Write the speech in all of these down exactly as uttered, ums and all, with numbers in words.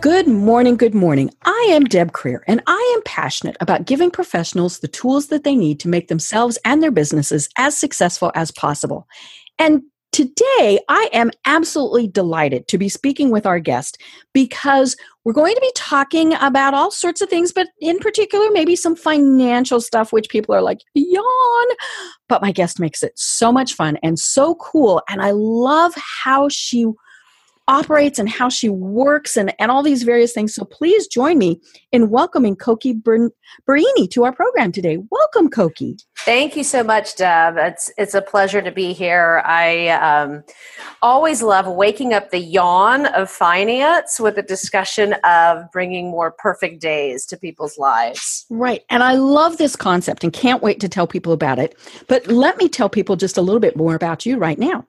Good morning, good morning. I am Deb Krier, and I am passionate about giving professionals the tools that they need to make themselves and their businesses as successful as possible. And today, I am absolutely delighted to be speaking with our guest because we're going to be talking about all sorts of things, but in particular, maybe some financial stuff, which people are like, yawn. But my guest makes it so much fun and so cool. And I love how she operates and how she works and, and all these various things. So please join me in welcoming Cokie Berenyi to our program today. Welcome, Cokie. Thank you so much, Deb. It's it's a pleasure to be here. I um, always love waking up the yawn of finance with a discussion of bringing more perfect days to people's lives. Right. And I love this concept and can't wait to tell people about it. But let me tell people just a little bit more about you right now.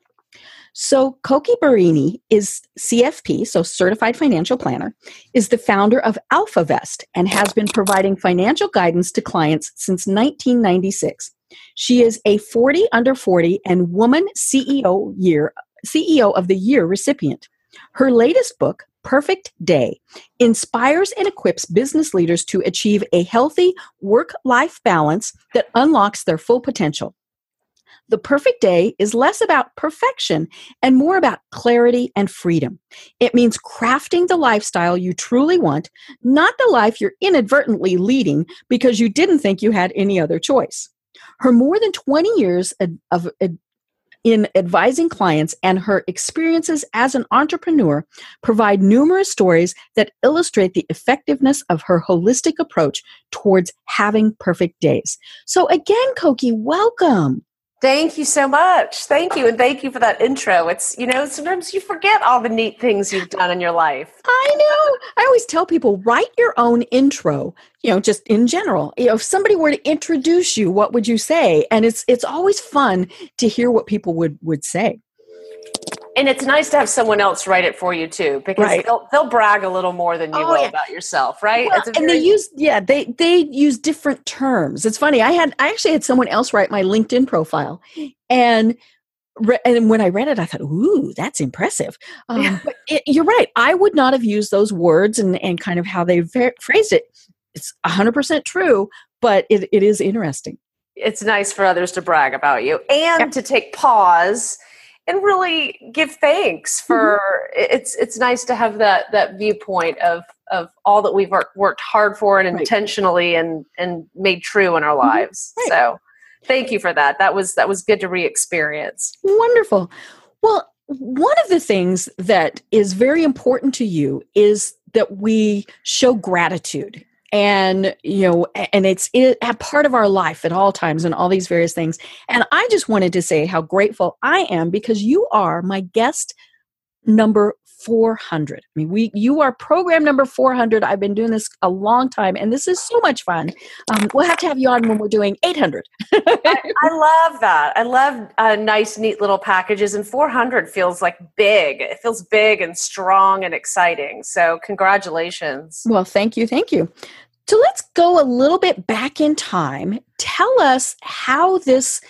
So Cokie Berenyi is C F P, so Certified Financial Planner, is the founder of Alphavest and has been providing financial guidance to clients since nineteen ninety-six. She is a forty under forty and Woman C E O year C E O of the Year recipient. Her latest book, Perfect Day, inspires and equips business leaders to achieve a healthy work-life balance that unlocks their full potential. The perfect day is less about perfection and more about clarity and freedom. It means crafting the lifestyle you truly want, not the life you're inadvertently leading because you didn't think you had any other choice. Her more than twenty years of, of in advising clients and her experiences as an entrepreneur provide numerous stories that illustrate the effectiveness of her holistic approach towards having perfect days. So again, Cokie, welcome. Thank you so much. Thank you. And thank you for that intro. It's, you know, sometimes you forget all the neat things you've done in your life. I know. I always tell people, write your own intro, you know, just in general. You know, if somebody were to introduce you, what would you say? And it's it's always fun to hear what people would, would say. And it's nice to have someone else write it for you too, because right. they'll they'll brag a little more than you oh, will yeah. about yourself, right? Well, it's a very- and they use yeah they they use different terms. It's funny. I had I actually had someone else write my LinkedIn profile, and re- and when I read it, I thought, ooh, that's impressive. Um, yeah. But it, you're right. I would not have used those words and and kind of how they ver- phrased it. It's one hundred percent true, but it, it is interesting. It's nice for others to brag about you and yeah. to take pause. And really give thanks for mm-hmm. it's it's nice to have that that viewpoint of of all that we've worked hard for and right. intentionally and and made true in our lives. Mm-hmm. Right. So thank you for that. That was that was good to re-experience. Wonderful. Well, one of the things that is very important to you is that we show gratitude. And, you know, and it's it, a part of our life at all times and all these various things. And I just wanted to say how grateful I am because you are my guest number four hundred. I mean, we you are program number four hundred. I've been doing this a long time, and this is so much fun. Um, we'll have to have you on when we're doing eight hundred. I, I love that. I love uh, nice, neat little packages, and four hundred feels like big. It feels big and strong and exciting. So congratulations. Well, thank you. Thank you. So let's go a little bit back in time. Tell us how this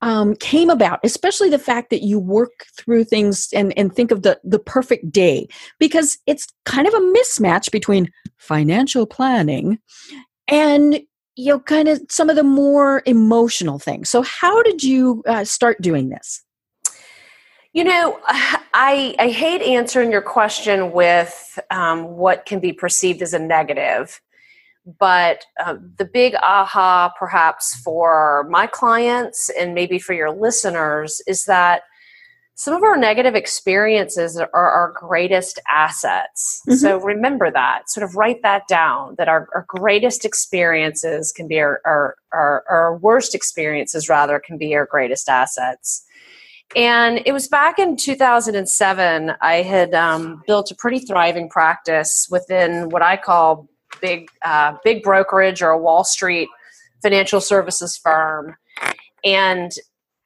Um, came about, especially the fact that you work through things and, and think of the, the perfect day, because it's kind of a mismatch between financial planning and, you know, kind of some of the more emotional things. So how did you uh, start doing this? You know, I I hate answering your question with um, what can be perceived as a negative. But uh, the big aha, perhaps for my clients and maybe for your listeners, is that some of our negative experiences are our greatest assets. Mm-hmm. So remember that, sort of write that down, that our, our greatest experiences can be our, our, our, our worst experiences, rather, can be our greatest assets. And it was back in two thousand seven, I had um, built a pretty thriving practice within what I call big, uh, big brokerage or a Wall Street financial services firm. And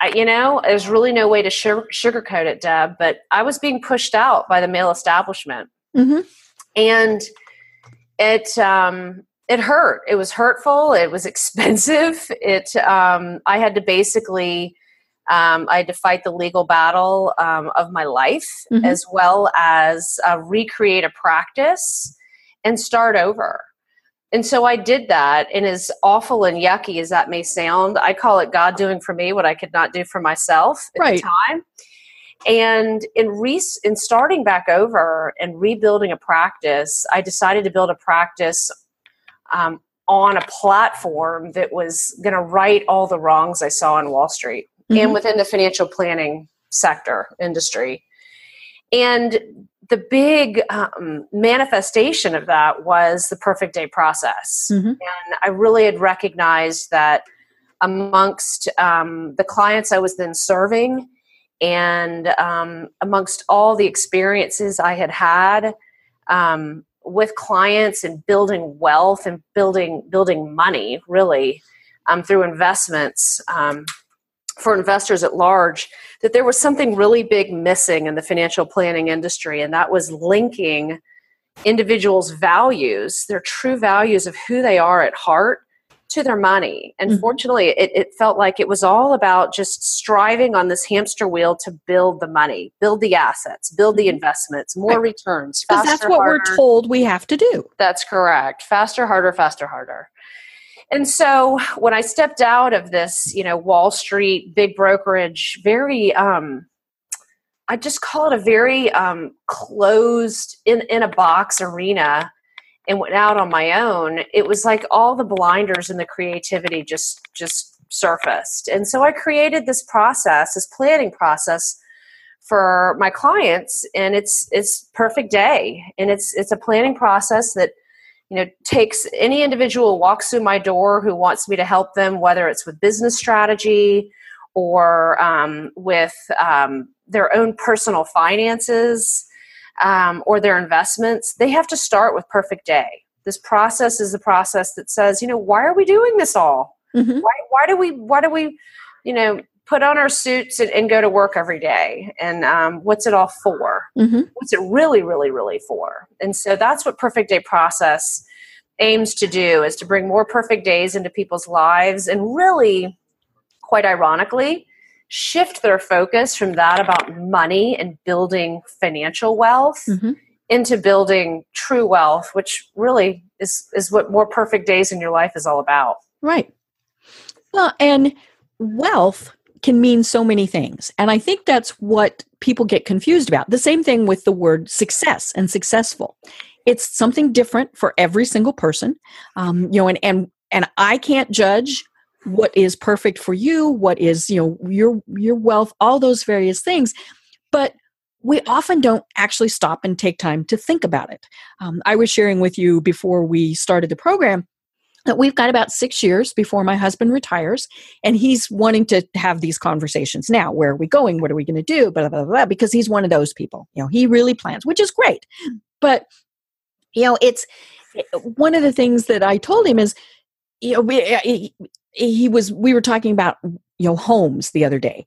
I, you know, there's really no way to sugar, sugarcoat it, Deb, but I was being pushed out by the male establishment. Mm-hmm. And it, um, it hurt. It was hurtful. It was expensive. It, um, I had to basically, um, I had to fight the legal battle, um, of my life, mm-hmm. as well as uh, recreate a practice and start over. And so I did that. And as awful and yucky as that may sound, I call it God doing for me what I could not do for myself at right. the time. And in re- in starting back over and rebuilding a practice, I decided to build a practice um, on a platform that was going to right all the wrongs I saw on Wall Street mm-hmm. and within the financial planning sector industry. And the big um, manifestation of that was the Perfect Day process. Mm-hmm. And I really had recognized that amongst um, the clients I was then serving and um, amongst all the experiences I had had um, with clients and building wealth and building building money, really, um, through investments, um for investors at large, that there was something really big missing in the financial planning industry. And that was linking individuals' values, their true values of who they are at heart, to their money. And mm-hmm. fortunately, it, it felt like it was all about just striving on this hamster wheel to build the money, build the assets, build the investments, more right. returns, faster, that's what harder. We're told we have to do. That's correct. Faster, harder, faster, harder. And so when I stepped out of this, you know, Wall Street, big brokerage, very, um, I just call it a very um, closed, in, in a box arena, and went out on my own, it was like all the blinders and the creativity just, just surfaced. And so I created this process, this planning process for my clients, and it's it's Perfect Day. And it's it's a planning process that, you know, takes any individual who walks through my door who wants me to help them, whether it's with business strategy or um, with um, their own personal finances um, or their investments. They have to start with Perfect Day. This process is the process that says, you know, why are we doing this all? Mm-hmm. Why, why do we, why do we, you know, put on our suits and, and go to work every day? And um, what's it all for? Mm-hmm. What's it really, really, really for? And so that's what Perfect Day process aims to do, is to bring more perfect days into people's lives and really, quite ironically, shift their focus from that about money and building financial wealth mm-hmm. into building true wealth, which really is, is what more perfect days in your life is all about. Right. Well, and wealth can mean so many things. And I think that's what people get confused about. The same thing with the word success and successful. It's something different for every single person. Um, you know, and, and, and I can't judge what is perfect for you, what is, you know, your, your wealth, all those various things. But we often don't actually stop and take time to think about it. Um, I was sharing with you before we started the program that we've got about six years before my husband retires, and he's wanting to have these conversations now. Where are we going? What are we going to do? Blah, blah, blah, blah, because he's one of those people. You know, he really plans, which is great. But, you know, it's one of the things that I told him is, you know, we, he was, we were talking about, you know, homes the other day,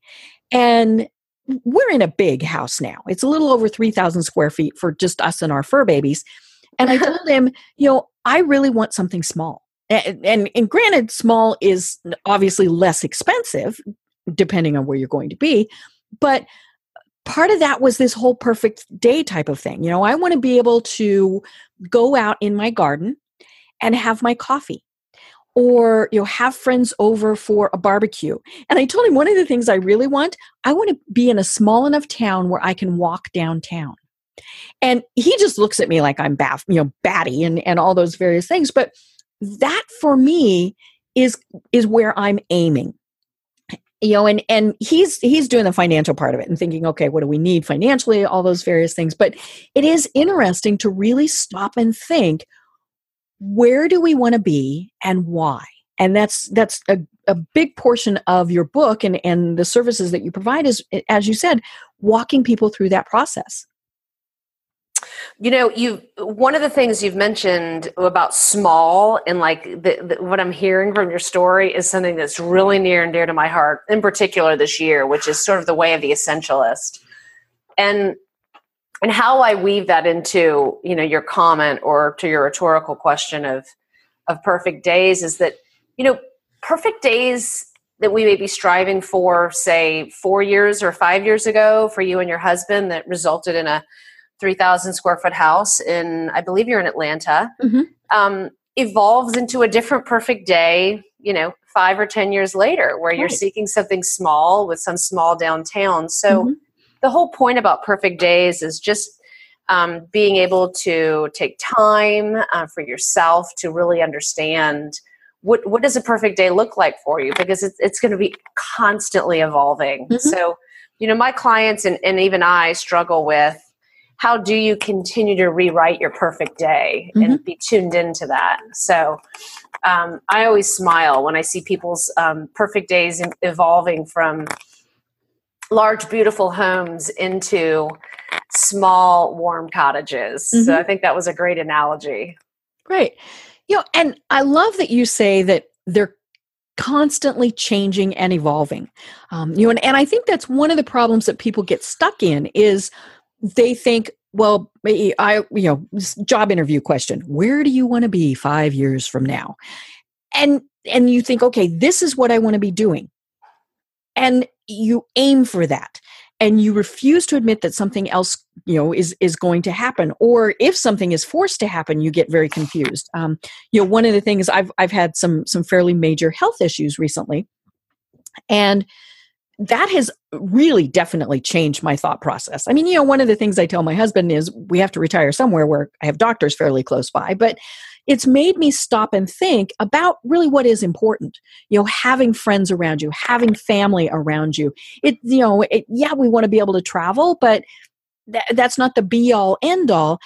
and we're in a big house now. It's a little over three thousand square feet for just us and our fur babies. And I told him, you know, I really want something small. And, and and granted, small is obviously less expensive, depending on where you're going to be. But part of that was this whole perfect day type of thing. You know, I want to be able to go out in my garden and have my coffee, or, you know, have friends over for a barbecue. And I told him one of the things I really want, I want to be in a small enough town where I can walk downtown. And he just looks at me like I'm baff, you know, batty and, and all those various things. But that for me is is where I'm aiming, you know, and and he's he's doing the financial part of it and thinking, okay, what do we need financially, all those various things. But it is interesting to really stop and think, where do we want to be and why? And that's that's a, a big portion of your book and, and the services that you provide is, as you said, walking people through that process. You know, you one of the things you've mentioned about small and like the, the, what I'm hearing from your story is something that's really near and dear to my heart, in particular this year, which is sort of the way of the essentialist, and and how I weave that into, you know, your comment or to your rhetorical question of of perfect days is that, you know, perfect days that we may be striving for, say, four years or five years ago for you and your husband that resulted in a three thousand square foot house in, I believe you're in Atlanta, mm-hmm. um, evolves into a different perfect day, you know, five or ten years later, where right. you're seeking something small with some small downtown. So mm-hmm. the whole point about perfect days is just um, being able to take time uh, for yourself to really understand what what does a perfect day look like for you, because it's, it's going to be constantly evolving. Mm-hmm. So, you know, my clients and, and even I struggle with, how do you continue to rewrite your perfect day and mm-hmm. be tuned into that? So um, I always smile when I see people's um, perfect days evolving from large, beautiful homes into small, warm cottages. Mm-hmm. So I think that was a great analogy. Great. You know, and I love that you say that they're constantly changing and evolving. Um, you know, and, and I think that's one of the problems that people get stuck in is they think, well, I, you know, job interview question, where do you want to be five years from now? And, and you think, okay, this is what I want to be doing. And you aim for that. And you refuse to admit that something else, you know, is, is going to happen. Or if something is forced to happen, you get very confused. Um, you know, one of the things I've, I've had some, some fairly major health issues recently. And that has really definitely changed my thought process. I mean, you know, one of the things I tell my husband is we have to retire somewhere where I have doctors fairly close by, but it's made me stop and think about really what is important. You know, having friends around you, having family around you. It, you know, it, yeah, we want to be able to travel, but th- that's not the be all end all.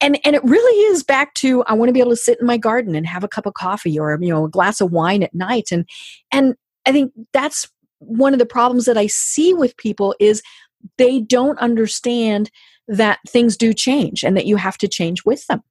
And and it really is back to, I want to be able to sit in my garden and have a cup of coffee or, you know, a glass of wine at night. And, and I think that's one of the problems that I see with people is they don't understand that things do change and that you have to change with them.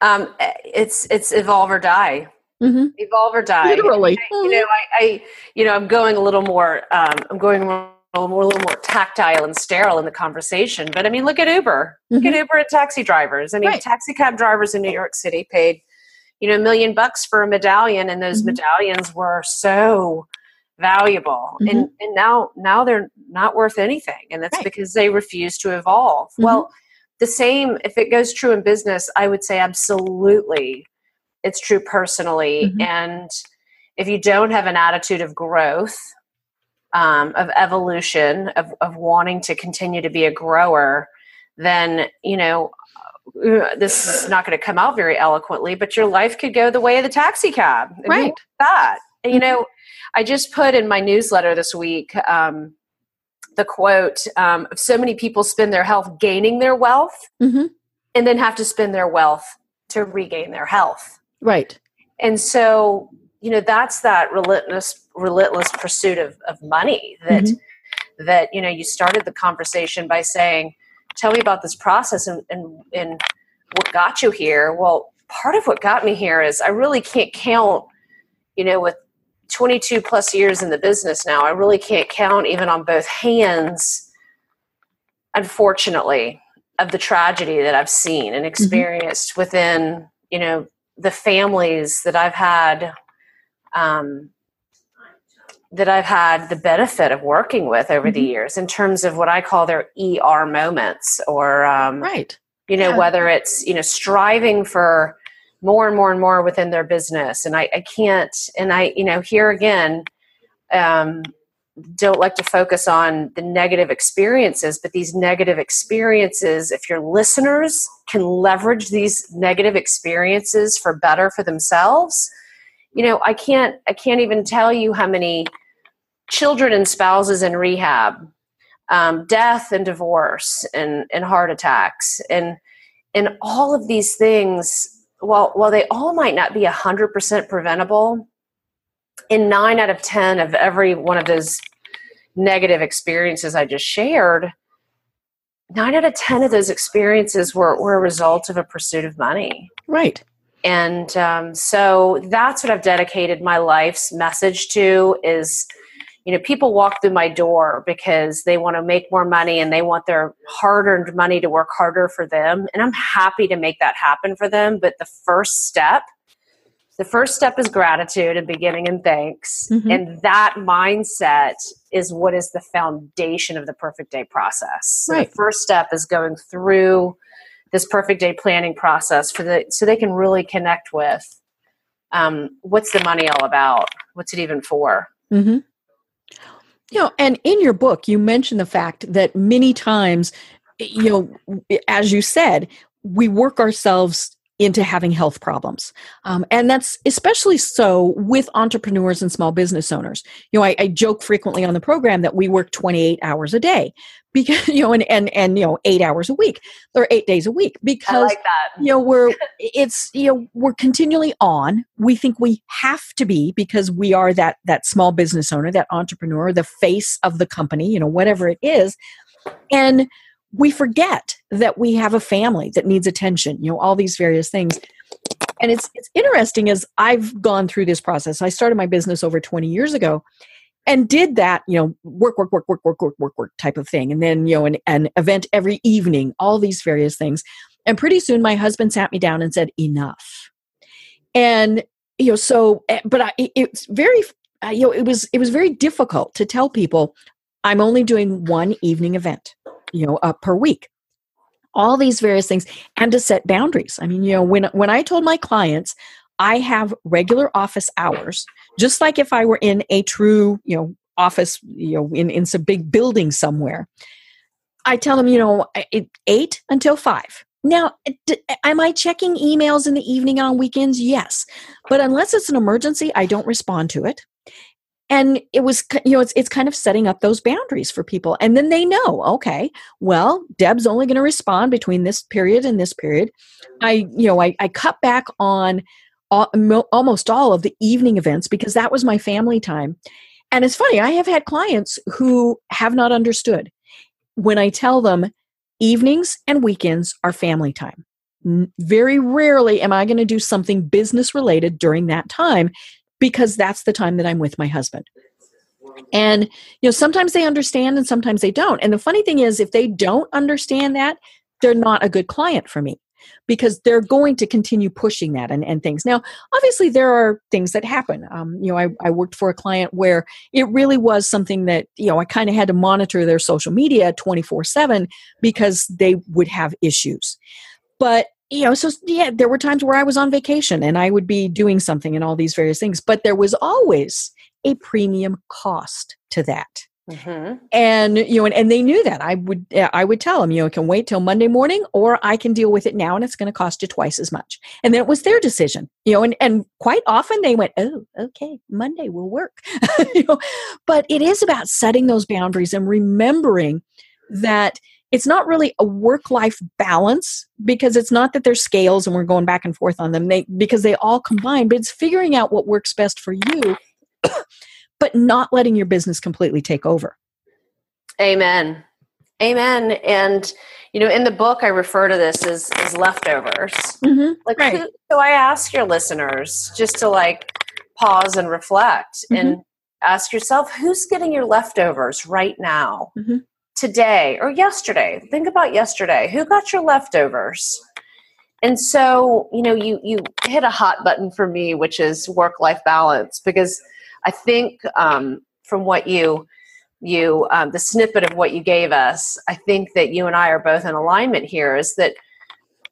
Um, it's, it's evolve or die, mm-hmm. evolve or die. Literally. I, you know, I, I, you know, I'm going a little more, um, I'm going a little more, a little more tactile and sterile in the conversation, but I mean, look at Uber, mm-hmm. look at Uber and taxi drivers. I mean, right. taxi cab drivers in New York City paid, you know, a million bucks for a medallion. And those mm-hmm. medallions were so valuable. Mm-hmm. And and now, now they're not worth anything. And that's right. because they refuse to evolve. Mm-hmm. Well, the same, if it goes true in business, I would say absolutely it's true personally. Mm-hmm. And if you don't have an attitude of growth, um, of evolution, of, of wanting to continue to be a grower, then, you know, this is not going to come out very eloquently, but your life could go the way of the taxi cab. Right. That, mm-hmm. you know, I just put in my newsletter this week um, the quote um, of so many people spend their health gaining their wealth mm-hmm. and then have to spend their wealth to regain their health. Right. And so, you know, that's that relentless, relentless pursuit of, of money that, mm-hmm. that, you know, you started the conversation by saying, tell me about this process and, and, and what got you here. Well, part of what got me here is I really can't count, you know, with twenty-two plus years in the business now, I really can't count even on both hands, unfortunately, of the tragedy that I've seen and experienced mm-hmm. within, you know, the families that I've had, um, that I've had the benefit of working with over mm-hmm. the years in terms of what I call their E R moments or, um, right. you know, yeah. whether it's, you know, striving for more and more and more within their business. And I, I can't, and I, you know, here again, um, don't like to focus on the negative experiences, but these negative experiences, if your listeners can leverage these negative experiences for better for themselves, you know, I can't, I can't even tell you how many children and spouses in rehab, um, death and divorce and, and heart attacks and, and all of these things. Well, while they all might not be one hundred percent preventable, in nine out of ten of every one of those negative experiences I just shared, nine out of ten of those experiences were, were a result of a pursuit of money. Right. And um, so that's what I've dedicated my life's message to is, you know, people walk through my door because they want to make more money and they want their hard-earned money to work harder for them. And I'm happy to make that happen for them. But the first step, the first step is gratitude and beginning in thanks. Mm-hmm. And that mindset is what is the foundation of the Perfect Day process. So right. The first step is going through this Perfect Day planning process for the so they can really connect with um, what's the money all about? What's it even for? Mm-hmm. You know, and in your book, you mentioned the fact that many times, you know, as you said, we work ourselves into having health problems. Um, and that's especially so with entrepreneurs and small business owners. You know, I, I joke frequently on the program that we work twenty-eight hours a day because, you know, and, and, and, you know, eight hours a week or eight days a week because, I like that. You know, we're, it's, you know, we're continually on. We think we have to be because we are that, that small business owner, that entrepreneur, the face of the company, you know, whatever it is. And we forget that we have a family that needs attention, you know, all these various things. And it's it's interesting as I've gone through this process. I started my business over twenty years ago and did that, you know, work, work, work, work, work, work, work, work type of thing. And then, you know, an, an event every evening, all these various things. And pretty soon my husband sat me down and said, enough. And, you know, so, but I, it's very, you know, it was it was very difficult to tell people I'm only doing one evening event, you know, uh, per week, all these various things, and to set boundaries. I mean, you know, when, when I told my clients, I have regular office hours, just like if I were in a true, you know, office, you know, in, in some big building somewhere, I tell them, you know, eight until five. Now, d- am I checking emails in the evening and on weekends? Yes. But unless it's an emergency, I don't respond to it. And it was, you know, it's it's kind of setting up those boundaries for people. And then they know, okay, well, Deb's only going to respond between this period and this period. I, you know, I, I cut back on all, almost all of the evening events because that was my family time. And it's funny, I have had clients who have not understood when I tell them evenings and weekends are family time. Very rarely am I going to do something business related during that time, because that's the time that I'm with my husband. And, you know, sometimes they understand and sometimes they don't. And the funny thing is, if they don't understand that, they're not a good client for me because they're going to continue pushing that and, and things. Now, obviously there are things that happen. Um, you know, I, I worked for a client where it really was something that, you know, I kind of had to monitor their social media twenty-four seven because they would have issues. But you know, so yeah, there were times where I was on vacation and I would be doing something and all these various things, but there was always a premium cost to that. Mm-hmm. And, you know, and, and they knew that I would, I would tell them, you know, I can wait till Monday morning or I can deal with it now and it's going to cost you twice as much. And then it was their decision, you know, and, and quite often they went, oh, okay, Monday will work. You know, but it is about setting those boundaries and remembering that it's not really a work-life balance because it's not that there's scales and we're going back and forth on them they, because they all combine, but it's figuring out what works best for you, but not letting your business completely take over. Amen. Amen. And, you know, in the book, I refer to this as, as leftovers. Mm-hmm. Like, right. who, so I ask your listeners just to like pause and reflect mm-hmm. and ask yourself, who's getting your leftovers right now? Mm-hmm. Today or yesterday. Think about yesterday. Who got your leftovers? And so, you know, you you hit a hot button for me, which is work-life balance, because I think um, from what you, you um, the snippet of what you gave us, I think that you and I are both in alignment here is that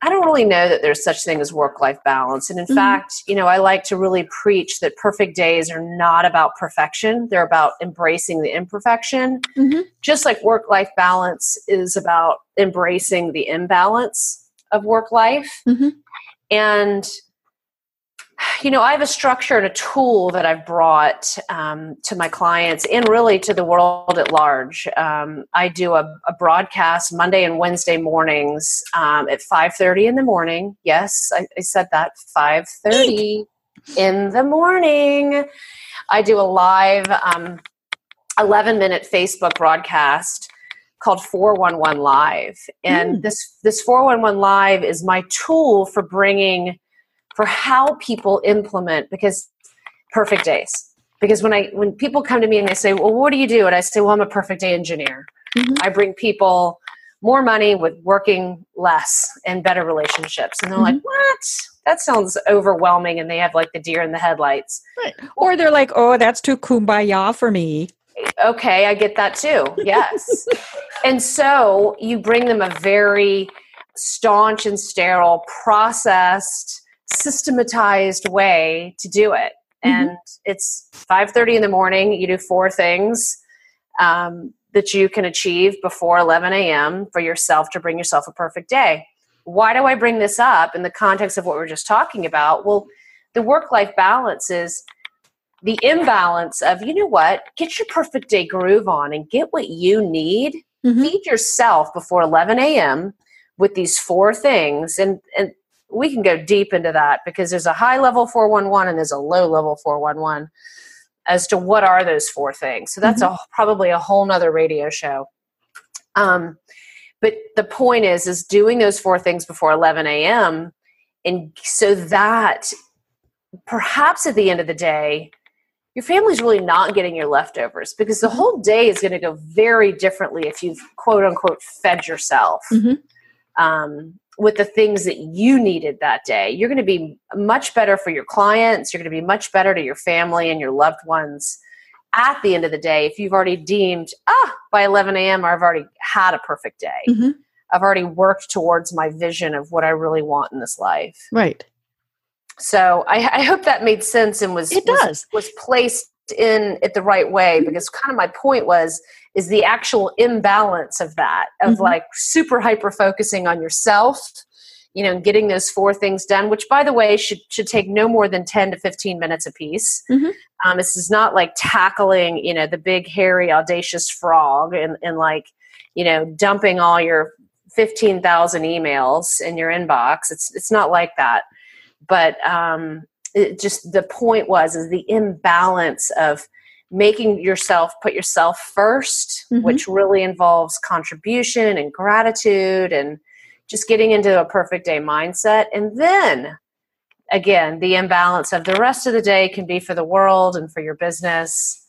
I don't really know that there's such thing as work-life balance. And in mm-hmm. fact, you know, I like to really preach that perfect days are not about perfection. They're about embracing the imperfection. Mm-hmm. Just like work-life balance is about embracing the imbalance of work-life. Mm-hmm. And, you know, I have a structure and a tool that I've brought um, to my clients and really to the world at large. Um, I do a, a broadcast Monday and Wednesday mornings um, at five thirty in the morning. Yes, I, I said that, five thirty in the morning. I do a live um, eleven-minute Facebook broadcast called four one one Live. And mm. this, this four one one Live is my tool for bringing, for how people implement, because perfect days. Because when I, when people come to me and they say, well, what do you do? And I say, well, I'm a perfect day engineer. Mm-hmm. I bring people more money with working less and better relationships. And they're mm-hmm. like, what? That sounds overwhelming. And they have like the deer in the headlights. Right. Or they're like, oh, that's too kumbaya for me. Okay. I get that too. Yes. And so you bring them a very staunch and sterile, processed, systematized way to do it. And mm-hmm. it's five thirty in the morning. You do four things um, that you can achieve before eleven a.m. for yourself to bring yourself a perfect day. Why do I bring this up in the context of what we were just talking about? Well, the work-life balance is the imbalance of, you know what, get your perfect day groove on and get what you need. Mm-hmm. Feed yourself before eleven a.m. with these four things. And, and we can go deep into that because there's a high level four one one and there's a low level four one one as to what are those four things. So that's mm-hmm. a, probably a whole nother radio show. Um, but the point is, is doing those four things before eleven a.m. And so that perhaps at the end of the day, your family's really not getting your leftovers because the whole day is going to go very differently if you've quote unquote fed yourself. Mm-hmm. Um, with the things that you needed that day. You're going to be much better for your clients. You're going to be much better to your family and your loved ones at the end of the day. If you've already deemed, ah, by eleven a.m., I've already had a perfect day. Mm-hmm. I've already worked towards my vision of what I really want in this life. Right. So I, I hope that made sense and was, it does. was, was placed in it the right way, because kind of my point was, is the actual imbalance of that, of mm-hmm. like super hyper focusing on yourself, you know, and getting those four things done, which by the way, should, should take no more than ten to fifteen minutes a piece. Mm-hmm. Um, this is not like tackling, you know, the big, hairy, audacious frog and, and like, you know, dumping all your fifteen thousand emails in your inbox. It's, it's not like that. But, um, it just the point was is the imbalance of making yourself put yourself first, mm-hmm. which really involves contribution and gratitude and just getting into a perfect day mindset. And then again, the imbalance of the rest of the day can be for the world and for your business.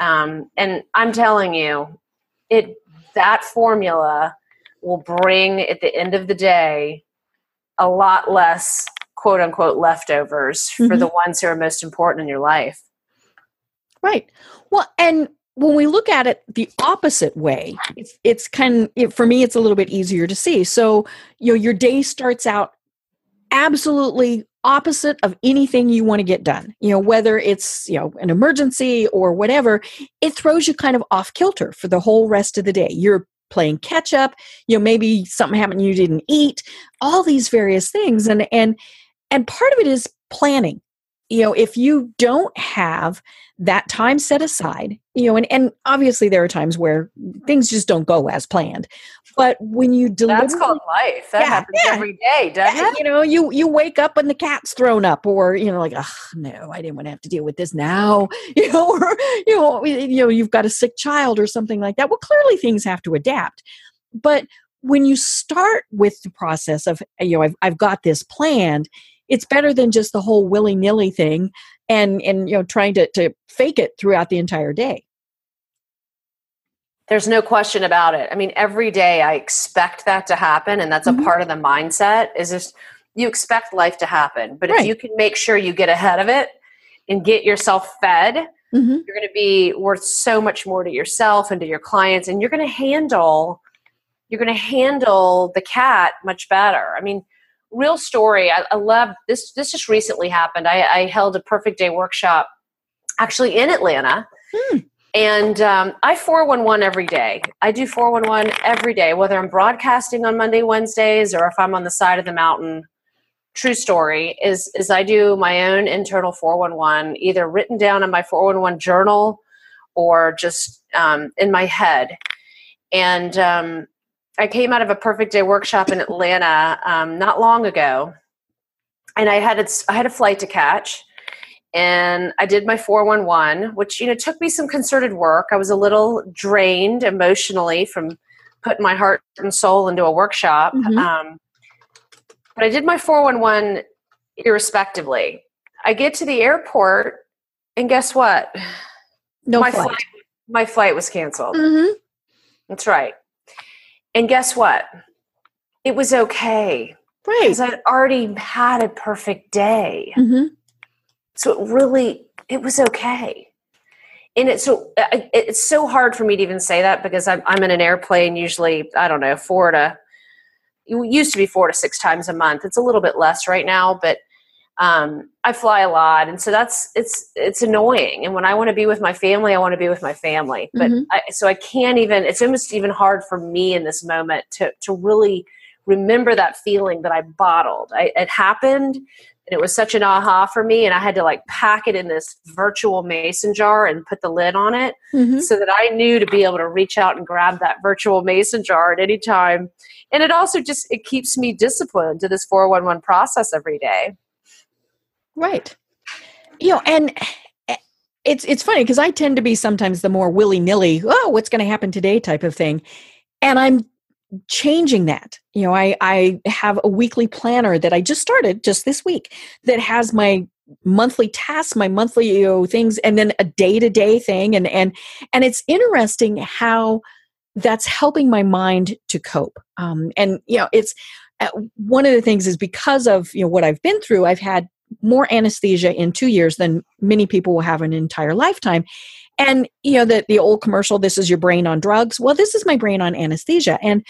Um, and I'm telling you, it that formula will bring at the end of the day a lot less quote unquote leftovers for mm-hmm. the ones who are most important in your life. Right. Well, and when we look at it the opposite way, it's, it's kind of, it, for me, it's a little bit easier to see. So, you know, your day starts out absolutely opposite of anything you want to get done. You know, whether it's, you know, an emergency or whatever, it throws you kind of off kilter for the whole rest of the day. You're playing catch up, you know, maybe something happened you didn't eat, all these various things. And, and, and part of it is planning. You know, if you don't have that time set aside, you know, and, and obviously there are times where things just don't go as planned. But when you deliver, that's called life. That yeah, happens yeah. every day, doesn't yeah, it? You know, you you wake up and the cat's thrown up, or you know, like, oh no, I didn't want to have to deal with this now. You know, or you know, you know, you've got a sick child or something like that. Well, clearly things have to adapt. But when you start with the process of, you know, I've I've got this planned, it's better than just the whole willy-nilly thing and, and you know, trying to, to fake it throughout the entire day. There's no question about it. I mean, every day I expect that to happen, and that's mm-hmm. a part of the mindset is just you expect life to happen. But right. if you can make sure you get ahead of it and get yourself fed, mm-hmm. you're going to be worth so much more to yourself and to your clients, and you're going to handle you're going to handle the cat much better. I mean, real story. I, I love this. This just recently happened. I, I held a perfect day workshop actually in Atlanta. Hmm. And um, I four one one every day. I do four one one every day, whether I'm broadcasting on Monday, Wednesdays, or if I'm on the side of the mountain. True story is, is I do my own internal four one one, either written down in my four one one journal or just um, in my head. And um, I came out of a perfect day workshop in Atlanta um, not long ago, and I had a, I had a flight to catch, and I did my four one one, which, you know, took me some concerted work. I was a little drained emotionally from put my heart and soul into a workshop. Mm-hmm. Um, but I did my four one one irrespectively. I get to the airport, and guess what? No my flight. flight. My flight was canceled. Mm-hmm. That's right. And guess what? It was okay. Right. Because I'd already had a perfect day. Mm-hmm. So it really, it was okay. And it's so, it's so hard for me to even say that because I'm, I'm in an airplane usually, I don't know, four to, it used to be four to six times a month. It's a little bit less right now, but um, I fly a lot. And so that's, it's, it's annoying. And when I want to be with my family, I want to be with my family. But mm-hmm. I, so I can't even, it's almost even hard for me in this moment to, to really remember that feeling that I bottled. I, it happened. And it was such an aha for me. And I had to like pack it in this virtual mason jar and put the lid on it mm-hmm. so that I knew to be able to reach out and grab that virtual mason jar at any time. And it also just, it keeps me disciplined to this four one one process every day. Right. You know, and it's, it's funny because I tend to be sometimes the more willy nilly, oh, what's going to happen today type of thing. And I'm changing that. You know, I, I have a weekly planner that I just started just this week that has my monthly tasks, my monthly you know, things, and then a day-to-day thing. And, and, and it's interesting how that's helping my mind to cope. Um, and, you know, it's uh, one of the things is because of, you know, what I've been through, I've had more anesthesia in two years than many people will have an entire lifetime. And, you know, the, the old commercial, this is your brain on drugs. Well, this is my brain on anesthesia. And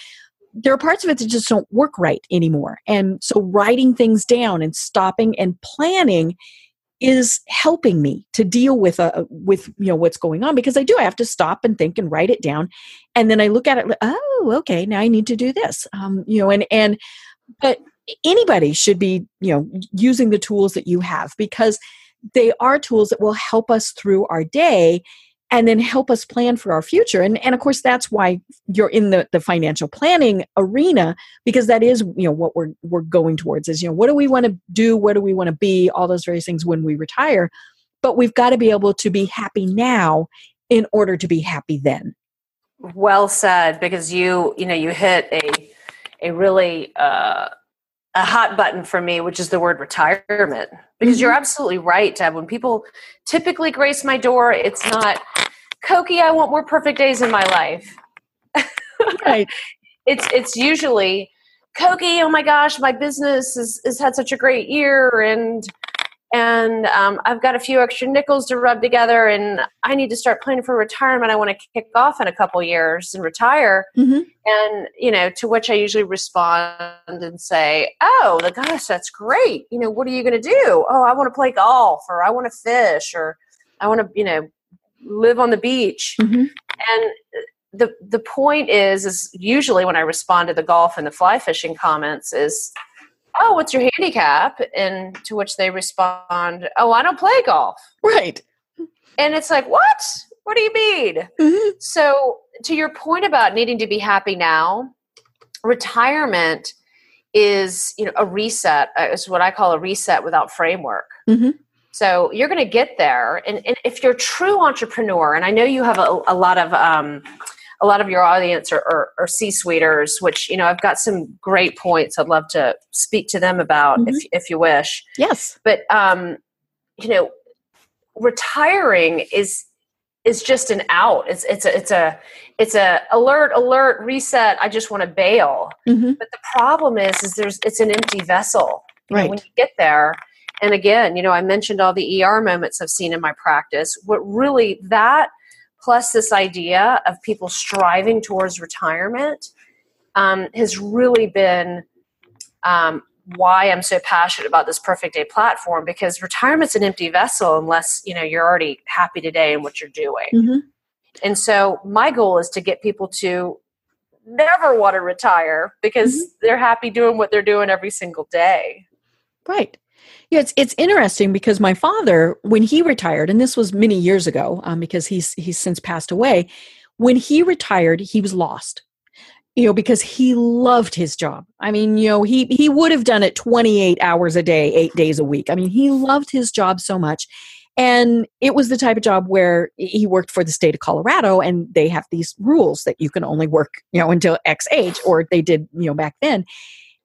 there are parts of it that just don't work right anymore. And so writing things down and stopping and planning is helping me to deal with, a, with you know, what's going on. Because I do, I have to stop and think and write it down. And then I look at it, oh, okay, now I need to do this. Um, you know, and, and, but anybody should be, you know, using the tools that you have because they are tools that will help us through our day and then help us plan for our future. And, and of course, that's why you're in the, the financial planning arena, because that is, you know, what we're, we're going towards is, you know, what do we want to do? What do we want to be? All those various things when we retire, but we've got to be able to be happy now in order to be happy then. Well said, because you, you know, you hit a, a really, uh, a hot button for me, which is the word retirement, because mm-hmm. you're absolutely right, Deb. When people typically grace my door, it's not, Cokie, I want more perfect days in my life. Right. It's it's usually, Cokie, oh my gosh, my business has, has had such a great year, and and um, I've got a few extra nickels to rub together, and I need to start planning for retirement. I want to kick off in a couple years and retire. Mm-hmm. And, you know, to which I usually respond and say, oh, the gosh, that's great. You know, what are you going to do? Oh, I want to play golf, or I want to fish, or I want to, you know, live on the beach. Mm-hmm. And the the point is, is usually when I respond to the golf and the fly fishing comments is, oh, what's your handicap? And to which they respond, oh, I don't play golf. Right. And it's like, what? What do you mean? Mm-hmm. So to your point about needing to be happy now, retirement is, you know, a reset. It's what I call a reset without framework. Mm-hmm. So you're going to get there. And, and if you're a true entrepreneur, and I know you have a, a lot of um, a lot of your audience are, are, are C-suiters, which, you know, I've got some great points I'd love to speak to them about mm-hmm. if, if you wish. Yes. But, um, you know, retiring is, is just an out. It's, it's a, it's a, it's a alert, alert, reset. I just want to bail. Mm-hmm. But the problem is, is there's, it's an empty vessel. You right. know, when you get there. And again, you know, I mentioned all the E R moments I've seen in my practice. What really that, plus this idea of people striving towards retirement um, has really been um, why I'm so passionate about this Perfect Day platform, because retirement's an empty vessel unless, you know, you're already happy today in what you're doing. Mm-hmm. And so my goal is to get people to never want to retire because mm-hmm. they're happy doing what they're doing every single day. Right. Yeah, it's it's interesting because my father, when he retired, and this was many years ago, um, because he's he's since passed away. When he retired, he was lost, you know, because he loved his job. I mean, you know, he he would have done it twenty-eight hours a day, eight days a week. I mean, he loved his job so much, And it was the type of job where he worked for the state of Colorado, and they have these rules that you can only work, you know, until X age, or they did, you know, back then.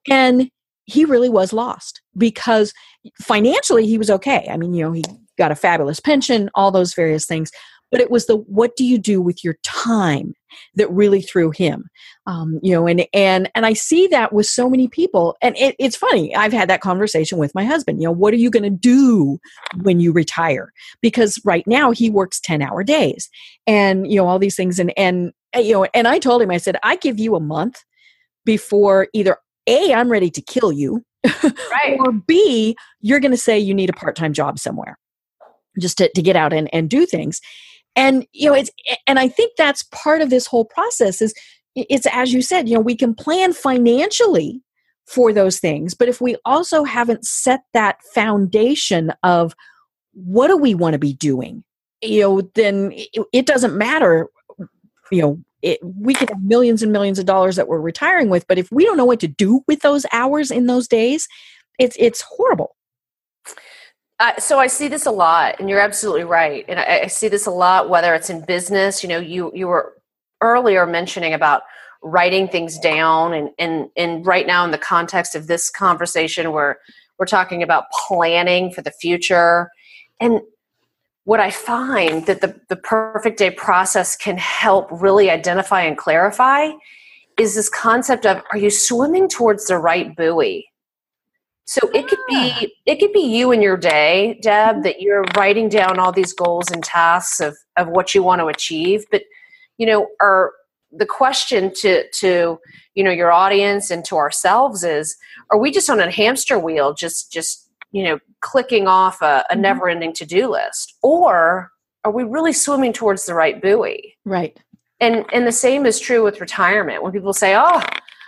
And he really was lost because financially he was okay. I mean, you know, he got a fabulous pension, all those various things. But it was the, what do you do with your time that really threw him, um, you know, and, and, and I see that with so many people. And it, it's funny, I've had that conversation with my husband, you know, what are you going to do when you retire? Because right now he works ten hour days and, you know, all these things. And, and, you know, and I told him, I said, I give you a month before either A, I'm ready to kill you, right, or B, you're going to say you need a part-time job somewhere just to, to get out and, and do things. And, you know, it's, and I think that's part of this whole process is it's, as you said, you know, we can plan financially for those things, but if we also haven't set that foundation of what do we want to be doing, you know, then it, it doesn't matter, you know, it, we could have millions and millions of dollars that we're retiring with, but if we don't know what to do with those hours in those days, it's, it's horrible. Uh, so I see this a lot, and you're absolutely right. And I, I see this a lot, whether it's in business. You know, you you were earlier mentioning about writing things down, and and and right now in the context of this conversation, where we're talking about planning for the future. And what I find that the the Perfect Day process can help really identify and clarify is this concept of, are you swimming towards the right buoy? So it could be it could be you in your day, Deb, that you're writing down all these goals and tasks of, of what you want to achieve. But, you know, are the question to to you know your audience and to ourselves is, are we just on a hamster wheel, just just you know clicking off a, a never ending to do list, or are we really swimming towards the right buoy? Right. And and the same is true with retirement. When people say, oh,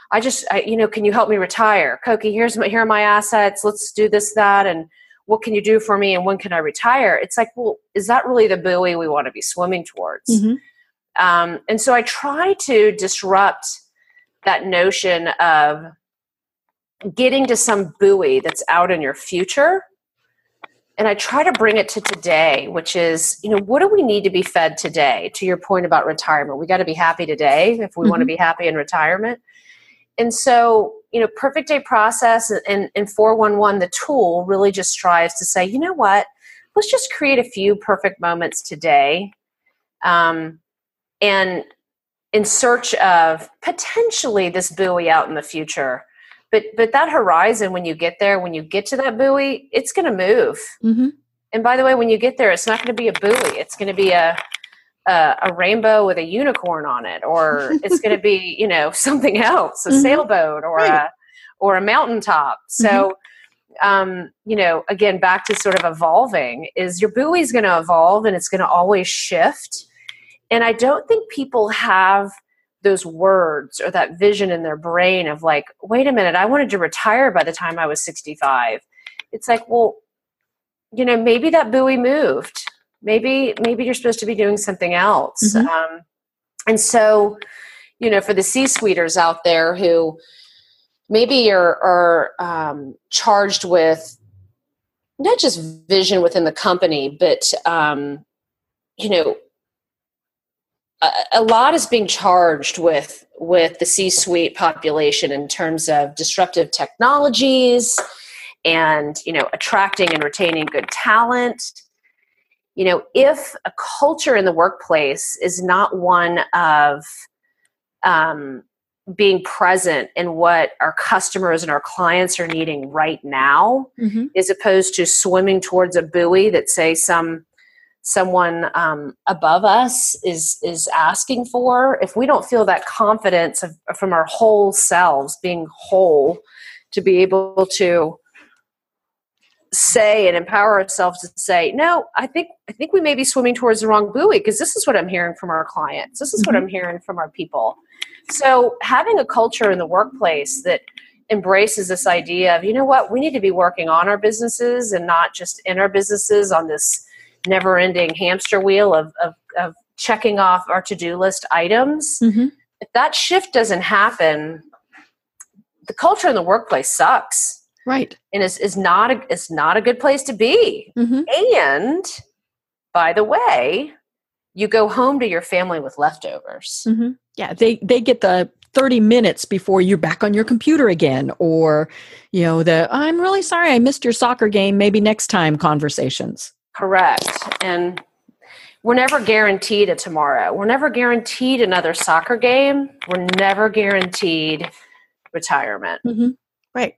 I just, I, you know, can you help me retire? Cokie, here's my, here are my assets. Let's do this, that, and what can you do for me? And when can I retire? It's like, well, is that really the buoy we want to be swimming towards? Mm-hmm. Um, and so I try to disrupt that notion of getting to some buoy that's out in your future. And I try to bring it to today, which is, you know, what do we need to be fed today? To your point about retirement, we got to be happy today if we mm-hmm. want to be happy in retirement. And so, you know, Perfect Day process and, and four one one, the tool, really just strives to say, you know what, let's just create a few perfect moments today um, and in search of potentially this buoy out in the future. But but that horizon, when you get there, when you get to that buoy, it's going to move. Mm-hmm. And by the way, when you get there, it's not going to be a buoy. It's going to be a... Uh, a rainbow with a unicorn on it, or it's going to be, you know, something else, a mm-hmm. sailboat or right. a, or a mountaintop. So, mm-hmm. um, you know, again, back to sort of evolving, is your buoy is going to evolve and it's going to always shift. And I don't think people have those words or that vision in their brain of like, wait a minute, I wanted to retire by the time I was sixty-five. It's like, well, you know, maybe that buoy moved. Maybe maybe you're supposed to be doing something else. Mm-hmm. Um, and so, you know, for the C-suiters out there who maybe are, are um, charged with not just vision within the company, but, um, you know, a, a lot is being charged with, with the C-suite population in terms of disruptive technologies and, you know, attracting and retaining good talent. You know, if a culture in the workplace is not one of um, being present in what our customers and our clients are needing right now, mm-hmm. as opposed to swimming towards a buoy that, say, some someone um, above us is is asking for, if we don't feel that confidence of, from our whole selves, being whole, to be able to say and empower ourselves to say, no, I think I think we may be swimming towards the wrong buoy, because this is what I'm hearing from our clients. This is mm-hmm. what I'm hearing from our people. So having a culture in the workplace that embraces this idea of, you know what, we need to be working on our businesses and not just in our businesses on this never-ending hamster wheel of, of, of checking off our to-do list items. Mm-hmm. If that shift doesn't happen, the culture in the workplace sucks. Right. And it's, it's, not a, it's not a good place to be. Mm-hmm. And by the way, you go home to your family with leftovers. Mm-hmm. Yeah, they they get the thirty minutes before you're back on your computer again, or, you know, the, I'm really sorry I missed your soccer game, maybe next time conversations. Correct. And we're never guaranteed a tomorrow. We're never guaranteed another soccer game. We're never guaranteed retirement. Mm-hmm. Right.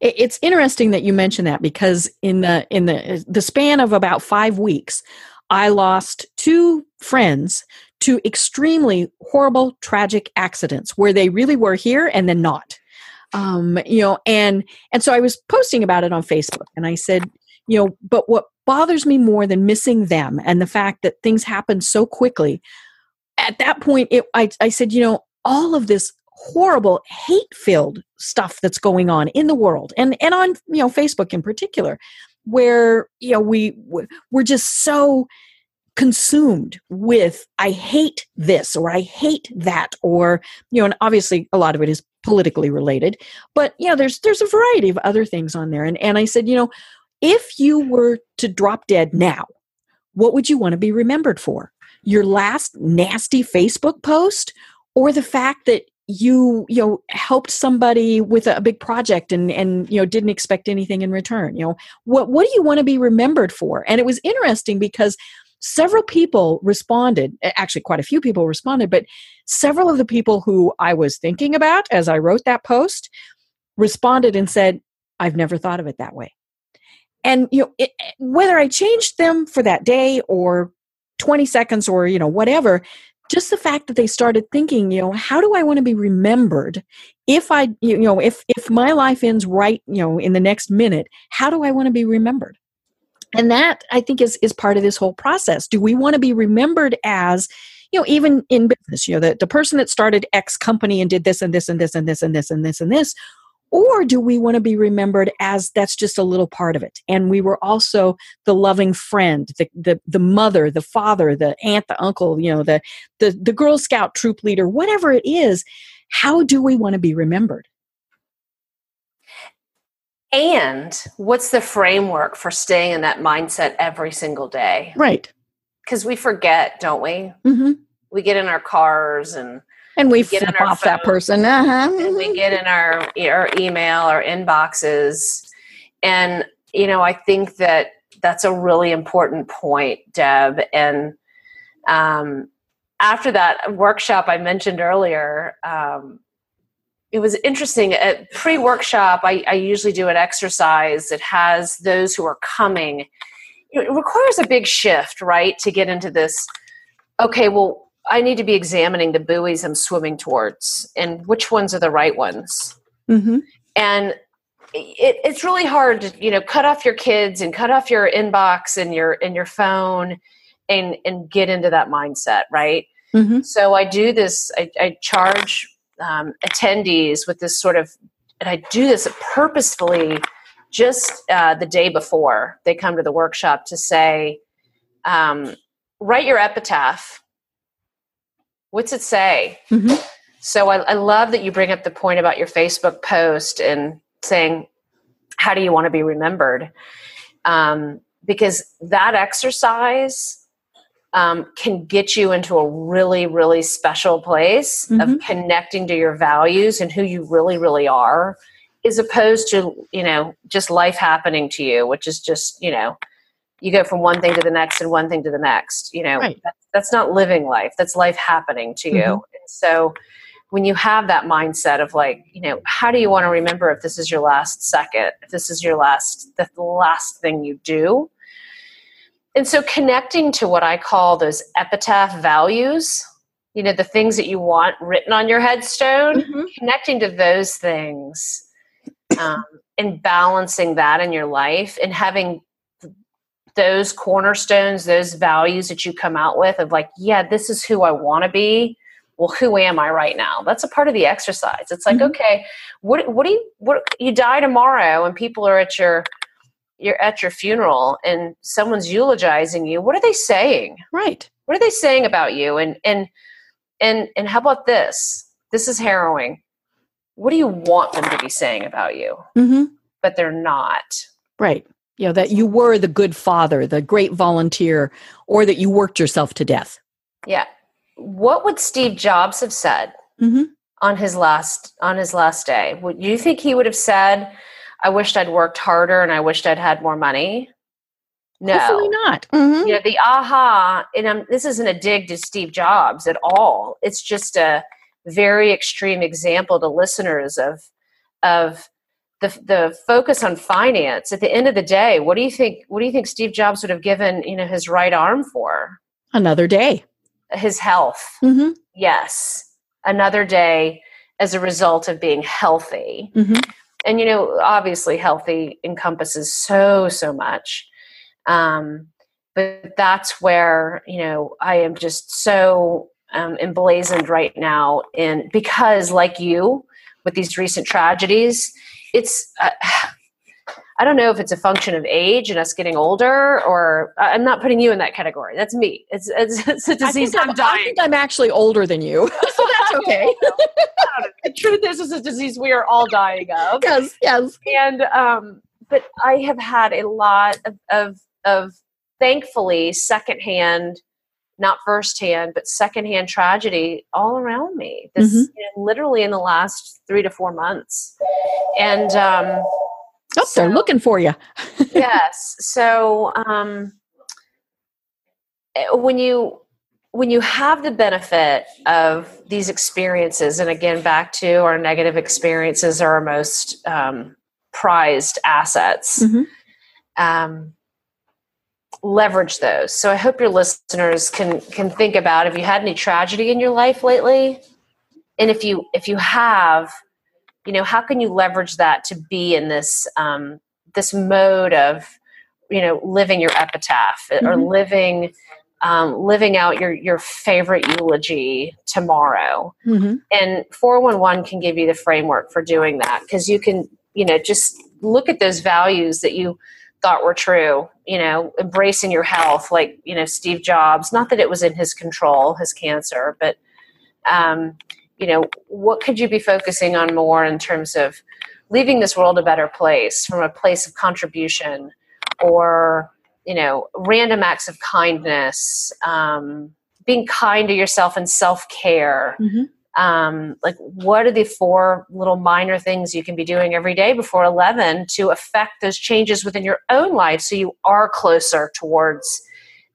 It's interesting that you mentioned that, because in the in the the span of about five weeks, I lost two friends to extremely horrible, tragic accidents where they really were here and then not. Um, you know, and and so I was posting about it on Facebook, and I said, you know, but what bothers me more than missing them and the fact that things happen so quickly, at that point, it, I, I said, you know, all of this horrible, hate-filled stuff that's going on in the world, and and on, you know, Facebook in particular, where, you know, we we're just so consumed with, I hate this, or I hate that, or, you know, and obviously a lot of it is politically related, but, you know, there's there's a variety of other things on there. And, and I said, you know, if you were to drop dead now, what would you want to be remembered for? Your last nasty Facebook post, or the fact that you, you know, helped somebody with a big project and, and, you know, didn't expect anything in return? You know, what, what do you want to be remembered for? And it was interesting because several people responded, actually quite a few people responded, but several of the people who I was thinking about as I wrote that post responded and said, I've never thought of it that way. And, you know, it, whether I changed them for that day or twenty seconds or, you know, whatever, just the fact that they started thinking, you know, how do I want to be remembered? If I, you know, if, if my life ends right, you know, in the next minute, how do I want to be remembered? And that, I think, is, is part of this whole process. Do we want to be remembered as, you know, even in business, you know, the, the person that started X company and did this and this and this and this and this and this and this, or do we want to be remembered as that's just a little part of it? And we were also the loving friend, the the, the mother, the father, the aunt, the uncle, you know, the, the, the Girl Scout troop leader, whatever it is. How do we want to be remembered? And what's the framework for staying in that mindset every single day? Right. Because we forget, don't we? Mm-hmm. We get in our cars and and we, we flip off phones, that person. Uh-huh. And we get in our, our email, our inboxes. And, you know, I think that that's a really important point, Deb. And um, after that workshop I mentioned earlier, um, it was interesting. At pre-workshop, I, I usually do an exercise that has those who are coming. It requires a big shift, right, to get into this, okay, well, I need to be examining the buoys I'm swimming towards and which ones are the right ones. Mm-hmm. And it, it's really hard to, you know, cut off your kids and cut off your inbox and your, and your phone and, and get into that mindset, right? Mm-hmm. So I do this, I, I charge um, attendees with this sort of, and I do this purposefully just uh, the day before they come to the workshop to say, um, write your epitaph. What's it say? Mm-hmm. So I, I love that you bring up the point about your Facebook post and saying, how do you want to be remembered? Um, because that exercise um, can get you into a really, really special place mm-hmm. of connecting to your values and who you really, really are, as opposed to, you know, just life happening to you, which is just, you know, you go from one thing to the next and one thing to the next, you know, right. that, that's not living life. That's life happening to you. Mm-hmm. And so when you have that mindset of like, you know, how do you want to remember if this is your last second, if this is your last, the last thing you do? And so connecting to what I call those epitaph values, you know, the things that you want written on your headstone, mm-hmm. connecting to those things um, and balancing that in your life and having those cornerstones, those values that you come out with of like, yeah, this is who I want to be. Well, who am I right now? That's a part of the exercise. It's like, mm-hmm. okay, what, what do you, what you die tomorrow and people are at your, you're at your funeral and someone's eulogizing you. What are they saying? Right. What are they saying about you? And, and, and, and how about this? This is harrowing. What do you want them to be saying about you? Mm-hmm. But they're not. Right. You know, that you were the good father, the great volunteer, or that you worked yourself to death. Yeah. What would Steve Jobs have said mm-hmm. on his last on his last day? Would you think he would have said, I wished I'd worked harder and I wished I'd had more money? No. Hopefully not. Mm-hmm. You know, the aha, and I'm, this isn't a dig to Steve Jobs at all. It's just a very extreme example to listeners of of the the focus on finance. At the end of the day, what do you think what do you think Steve Jobs would have given, you know, his right arm for? Another day. His health. Mm-hmm. Yes. Another day as a result of being healthy. Mm-hmm. And, you know, obviously healthy encompasses so, so much. Um, but that's where, you know, I am just so um, emblazoned right now. And because, like you, with these recent tragedies, it's, uh, I don't know if it's a function of age and us getting older, or I'm not putting you in that category. That's me. It's, it's, it's a disease I'm, I'm dying. I think I'm actually older than you, so that's okay. The truth is, it's a disease we are all dying of. Yes, yes. And, um, but I have had a lot of, of, of thankfully secondhand, not firsthand, but secondhand tragedy all around me. This mm-hmm. you know, literally in the last three to four months. And, um, oh, so, they're looking for you. Yes. So, um, when you, when you have the benefit of these experiences, and again, back to our negative experiences are our most, um, prized assets, mm-hmm. um, leverage those. So I hope your listeners can, can think about, have you had any tragedy in your life lately? And if you, if you have, you know, how can you leverage that to be in this, um, this mode of, you know, living your epitaph mm-hmm. or living, um, living out your, your favorite eulogy tomorrow. Mm-hmm. And four one one can give you the framework for doing that. 'Cause you can, you know, just look at those values that you thought were true, you know, embracing your health, like, you know, Steve Jobs, not that it was in his control, his cancer, but, um, you know, what could you be focusing on more in terms of leaving this world a better place from a place of contribution or, you know, random acts of kindness, um, being kind to yourself and self-care. Mm-hmm. Um, like what are the four little minor things you can be doing every day before eleven to affect those changes within your own life so you are closer towards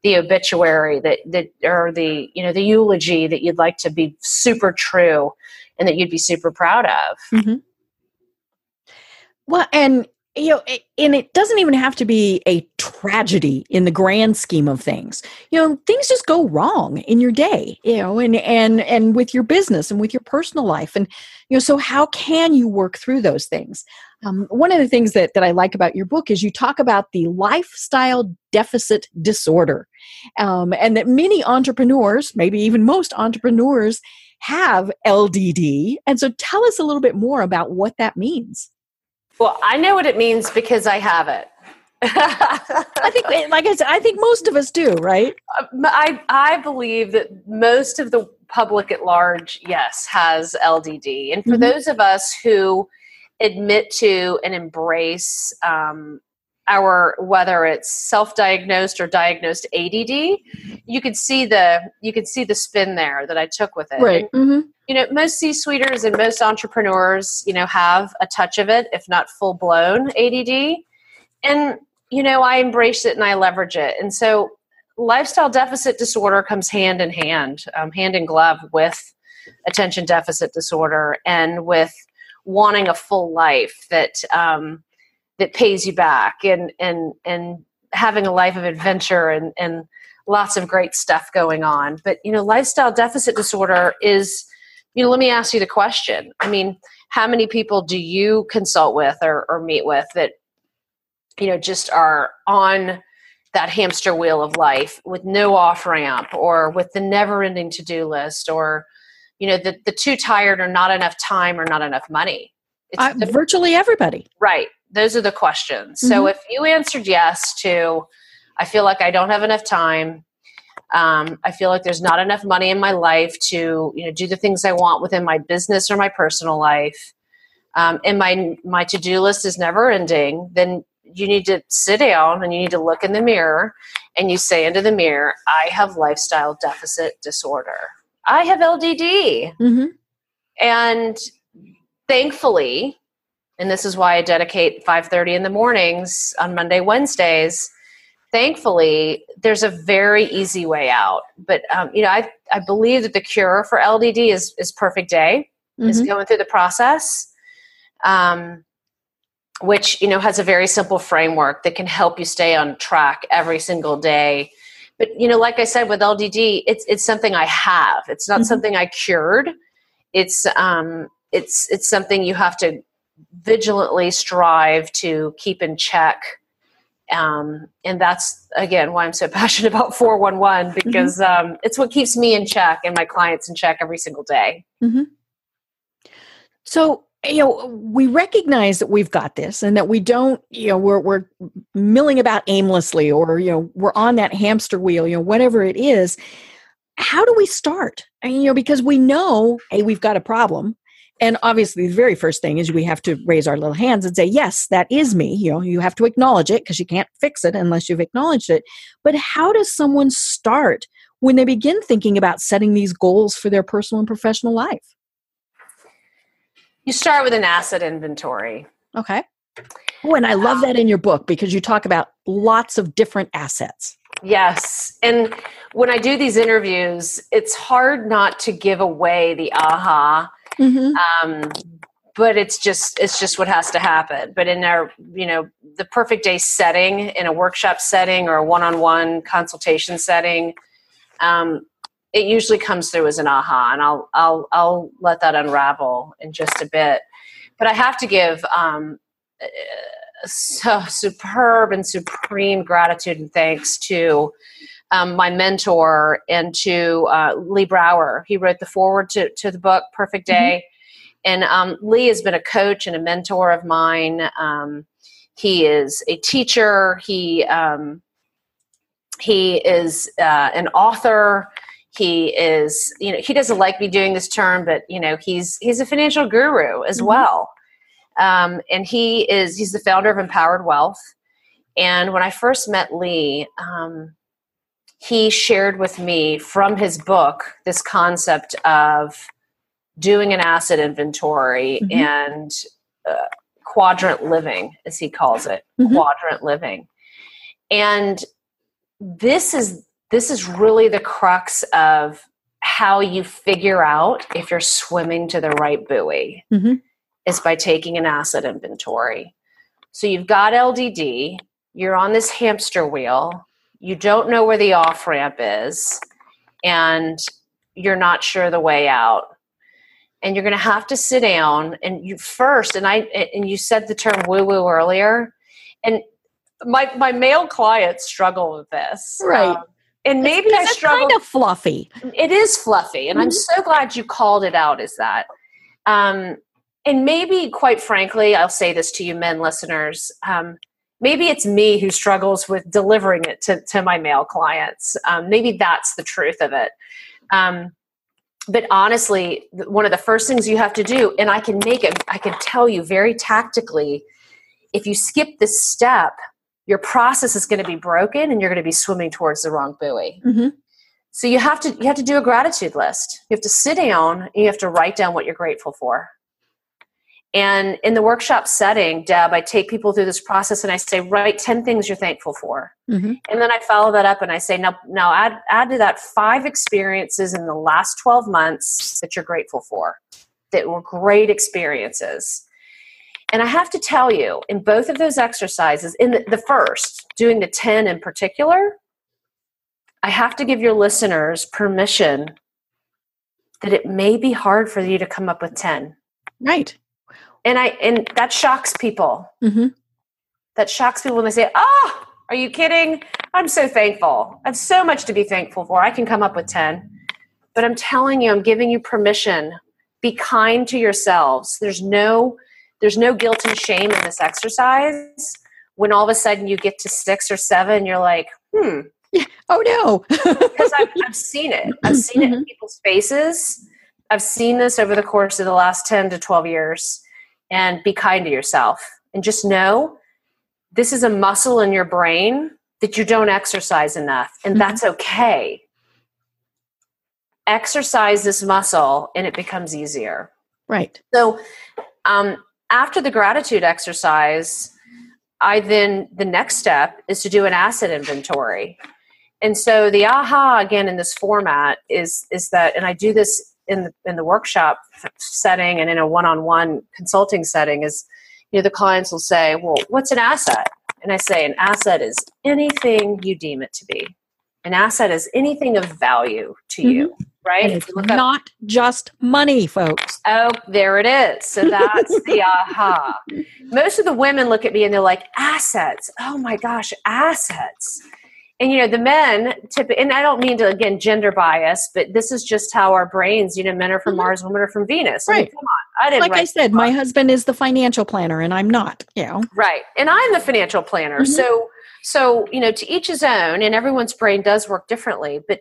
the obituary that, that or the, you know, the eulogy that you'd like to be super true and that you'd be super proud of. Mm-hmm. Well, and you know, and it doesn't even have to be a tragedy in the grand scheme of things. You know, things just go wrong in your day, you know, and, and, and with your business and with your personal life. And, you know, so how can you work through those things? Um, one of the things that, that I like about your book is you talk about the lifestyle deficit disorder, um, and that many entrepreneurs, maybe even most entrepreneurs, have L D D. And so tell us a little bit more about what that means. Well, I know what it means because I have it. I think, like I said, I think most of us do, right? I I believe that most of the public at large, yes, has L D D. And for mm-hmm. those of us who admit to and embrace um, our, whether it's self-diagnosed or diagnosed A D D, you could see the you could see the spin there that I took with it. Right. And, mm-hmm. you know, most C-suiters and most entrepreneurs, you know, have a touch of it, if not full-blown A D D. And, you know, I embrace it and I leverage it. And so lifestyle deficit disorder comes hand in hand, um, hand in glove with attention deficit disorder and with wanting a full life that um, that pays you back and and and having a life of adventure and, and lots of great stuff going on. But, you know, lifestyle deficit disorder is... You know, let me ask you the question. I mean, how many people do you consult with or, or meet with that, you know, just are on that hamster wheel of life with no off-ramp or with the never-ending to-do list or, you know, the, the too tired or not enough time or not enough money? It's uh, the, virtually everybody. Right. Those are the questions. Mm-hmm. So if you answered yes to, I feel like I don't have enough time, Um, I feel like there's not enough money in my life to, you know, do the things I want within my business or my personal life. Um, and my, my to-do list is never ending. Then you need to sit down and you need to look in the mirror and you say into the mirror, I have lifestyle deficit disorder. I have L D D. Mm-hmm. And thankfully, and this is why I dedicate five thirty in the mornings on Monday, Wednesdays, thankfully, there's a very easy way out. But, um, you know, I I believe that the cure for L D D is, is Perfect Day, mm-hmm. is going through the process, um, which, you know, has a very simple framework that can help you stay on track every single day. But, you know, like I said, with L D D, it's it's something I have. It's not mm-hmm. something I cured. It's um it's it's something you have to vigilantly strive to keep in check. Um, and that's, again, why I'm so passionate about four one one, because mm-hmm. um, it's what keeps me in check and my clients in check every single day. Mm-hmm. So, you know, we recognize that we've got this and that we don't, you know, we're, we're milling about aimlessly, or, you know, we're on that hamster wheel, you know, whatever it is. How do we start? I mean, you know, because we know, hey, we've got a problem. And obviously, the very first thing is we have to raise our little hands and say, yes, that is me. You know, you have to acknowledge it, because you can't fix it unless you've acknowledged it. But how does someone start when they begin thinking about setting these goals for their personal and professional life? You start with an asset inventory. Okay. Oh, and I love that in your book, because you talk about lots of different assets. Yes. And when I do these interviews, it's hard not to give away the aha. Mm-hmm. Um, but it's just, it's just what has to happen. But in our, you know, the perfect day setting, in a workshop setting or a one-on-one consultation setting, um, it usually comes through as an aha, and I'll, I'll, I'll let that unravel in just a bit. But I have to give, um, so superb and supreme gratitude and thanks to, Um, my mentor, and to uh, Lee Brower. He wrote the foreword to, to the book, Perfect Day. Mm-hmm. And um, Lee has been a coach and a mentor of mine. Um, he is a teacher. He um, he is uh, an author. He is, you know, he doesn't like me doing this term, but, you know, he's he's a financial guru as mm-hmm. well. Um, and he is, he's the founder of Empowered Wealth. And when I first met Lee, um, he shared with me from his book this concept of doing an asset inventory mm-hmm. and uh, quadrant living, as he calls it, mm-hmm. quadrant living. And this is this is really the crux of how you figure out if you're swimming to the right buoy, mm-hmm. is by taking an asset inventory. So you've got L D D, you're on this hamster wheel, you don't know where the off-ramp is, and you're not sure the way out. And you're going to have to sit down and you first, and I, and you said the term woo-woo earlier, and my, my male clients struggle with this. Right. Um, and maybe it's, I struggle. It's kind of fluffy. It is fluffy. And mm-hmm. I'm so glad you called it out as that. Um, and maybe, quite frankly, I'll say this to you men listeners, um, maybe it's me who struggles with delivering it to, to my male clients. Um, maybe that's the truth of it. Um, but honestly, one of the first things you have to do, and I can make it, I can tell you very tactically, if you skip this step, your process is going to be broken and you're going to be swimming towards the wrong buoy. Mm-hmm. So you have to, you have to do a gratitude list. You have to sit down and you have to write down what you're grateful for. And in the workshop setting, Deb, I take people through this process and I say, write ten things you're thankful for. Mm-hmm. And then I follow that up and I say, now, now add, add to that five experiences in the last twelve months that you're grateful for, that were great experiences. And I have to tell you, in both of those exercises, in the, the first, doing the ten in particular, I have to give your listeners permission that it may be hard for you to come up with ten. Right. And I and that shocks people. Mm-hmm. That shocks people when they say, oh, are you kidding? I'm so thankful. I have so much to be thankful for. I can come up with ten. But I'm telling you, I'm giving you permission. Be kind to yourselves. There's no, there's no guilt and shame in this exercise. When all of a sudden you get to six or seven, you're like, hmm. Yeah. Oh, no. Because I've, I've seen it. I've seen mm-hmm. it in people's faces. I've seen this over the course of the last ten to twelve years. And be kind to yourself. And just know this is a muscle in your brain that you don't exercise enough, and mm-hmm. that's okay. Exercise this muscle and it becomes easier. Right. So um, after the gratitude exercise, I then, the next step is to do an asset inventory. And so the aha again in this format is, is that, and I do this in the, in the workshop setting and in a one-on-one consulting setting is, you know, the clients will say, well, what's an asset? And I say, an asset is anything you deem it to be. An asset is anything of value to mm-hmm. you, right? And it's you not up, just money, folks. Oh, there it is. So that's the aha. Most of the women look at me and they're like, assets. Oh my gosh, assets. And, you know, the men, tip, and I don't mean to, again, gender bias, but this is just how our brains, you know, men are from mm-hmm. Mars, women are from Venus. Right. I mean, come on. I didn't like I said, my husband is the financial planner and I'm not, you know. Right. And I'm the financial planner. Mm-hmm. So, So, you know, to each his own, and everyone's brain does work differently, but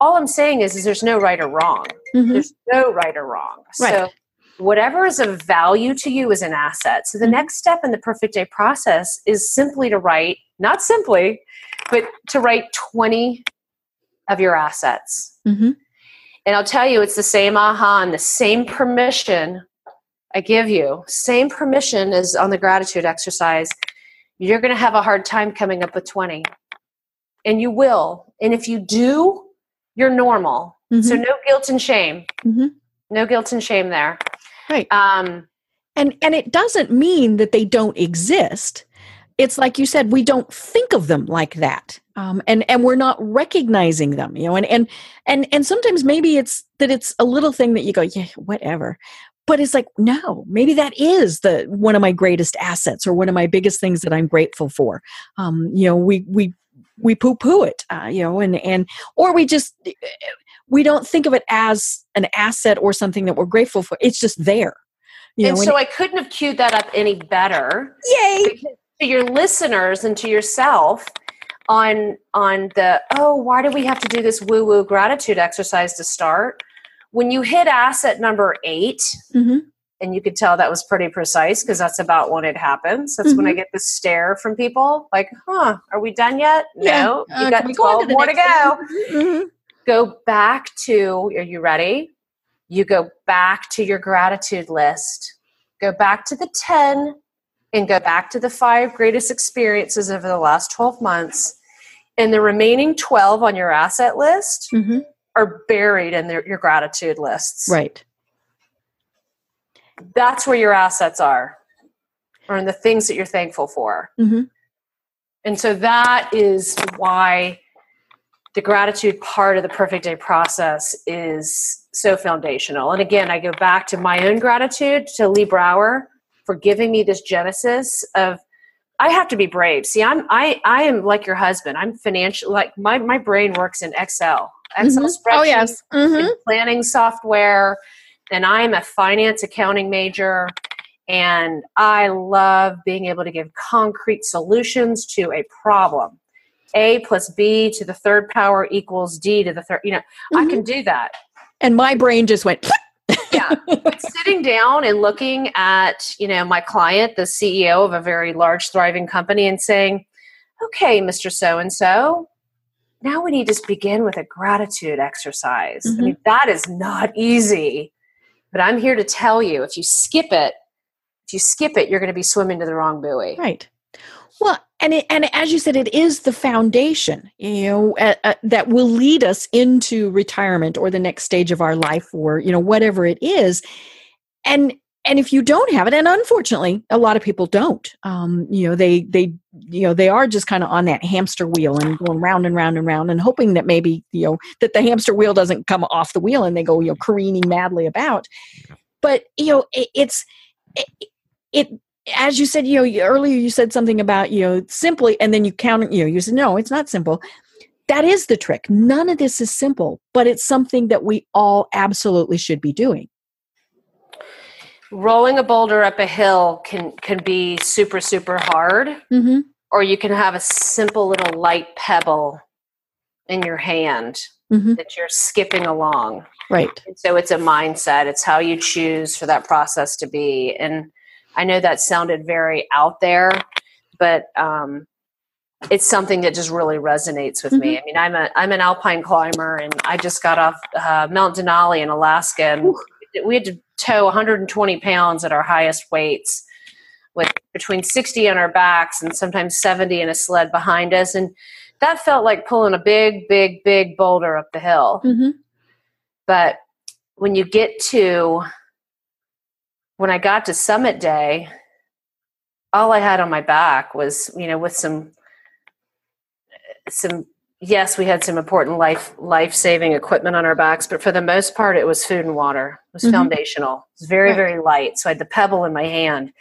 all I'm saying is, is there's no right or wrong. Mm-hmm. There's no right or wrong. Right. So whatever is of value to you is an asset. So the mm-hmm. next step in the Perfect Day process is simply to write, not simply, but to write twenty of your assets. Mm-hmm. And I'll tell you, it's the same aha and the same permission I give you, same permission as on the gratitude exercise. You're going to have a hard time coming up with twenty, and you will. And if you do, you're normal. Mm-hmm. So no guilt and shame, mm-hmm. no guilt and shame there. Right. Um, and, and it doesn't mean that they don't exist. It's like you said, we don't think of them like that. Um, and, and we're not recognizing them, you know, and, and, and, and sometimes maybe it's that it's a little thing that you go, yeah, whatever. But it's like, no, maybe that is the one of my greatest assets or one of my biggest things that I'm grateful for. Um, you know, we we we poo-poo it, uh, you know, and and or we just we don't think of it as an asset or something that we're grateful for. It's just there. You and know, so and I couldn't have queued that up any better. Yay! To your listeners and to yourself on on the oh, why do we have to do this woo-woo gratitude exercise to start? When you hit asset number eight, mm-hmm. and you could tell that was pretty precise because that's about when it happens. That's mm-hmm. when I get the stare from people like, huh, are we done yet? Yeah. No, uh, you got twelve more to go. Mm-hmm. Go back to, are you ready? You go back to your gratitude list. Go back to the ten and go back to the five greatest experiences over the last twelve months. And the remaining twelve on your asset list mm-hmm. are buried in their, your gratitude lists. Right. That's where your assets are, or in the things that you're thankful for. Mm-hmm. And so that is why the gratitude part of the Perfect Day process is so foundational. And again, I go back to my own gratitude to Lee Brower for giving me this genesis of, I have to be brave. See, I'm, I, I am like your husband. I'm financial, like my, my brain works in Excel. Excel mm-hmm. spreadsheets, oh, yes. mm-hmm. and planning software, and I'm a finance accounting major, and I love being able to give concrete solutions to a problem. A plus B to the third power equals D to the third, you know, mm-hmm. I can do that. And my brain just went. Yeah. But sitting down and looking at, you know, my client, the C E O of a very large thriving company, and saying, okay, Mister So-and-so, now we need to begin with a gratitude exercise. Mm-hmm. I mean, that is not easy, but I'm here to tell you, if you skip it, if you skip it, you're going to be swimming to the wrong buoy. Right. Well, and it, and as you said, it is the foundation, you know, uh, uh, that will lead us into retirement or the next stage of our life, or, you know, whatever it is. And, and if you don't have it, and unfortunately, a lot of people don't, um, you know, they, they, you know, they are just kind of on that hamster wheel and going round and round and round and hoping that maybe, you know, that the hamster wheel doesn't come off the wheel and they go, you know, careening madly about. But, you know, it, it's, it, it, as you said, you know, you, earlier you said something about, you know, simply, and then you counter, you know, you said, no, it's not simple. That is the trick. None of this is simple, but it's something that we all absolutely should be doing. Rolling a boulder up a hill can, can be super, super hard, mm-hmm. or you can have a simple little light pebble in your hand mm-hmm. that you're skipping along. Right. And so it's a mindset. It's how you choose for that process to be. And I know that sounded very out there, but um, it's something that just really resonates with mm-hmm. me. I mean, I'm a I'm an alpine climber, and I just got off uh, Mount Denali in Alaska, and Ooh. we had to tow one hundred twenty pounds at our highest weights, with between sixty on our backs and sometimes seventy in a sled behind us, and that felt like pulling a big, big, big boulder up the hill. Mm-hmm. But when you get to, when I got to Summit Day, all I had on my back was, you know, with some, some, yes, we had some important life, life-saving equipment on our backs, but for the most part, it was food and water. It was mm-hmm. foundational. It was very, right. very light. So I had the pebble in my hand.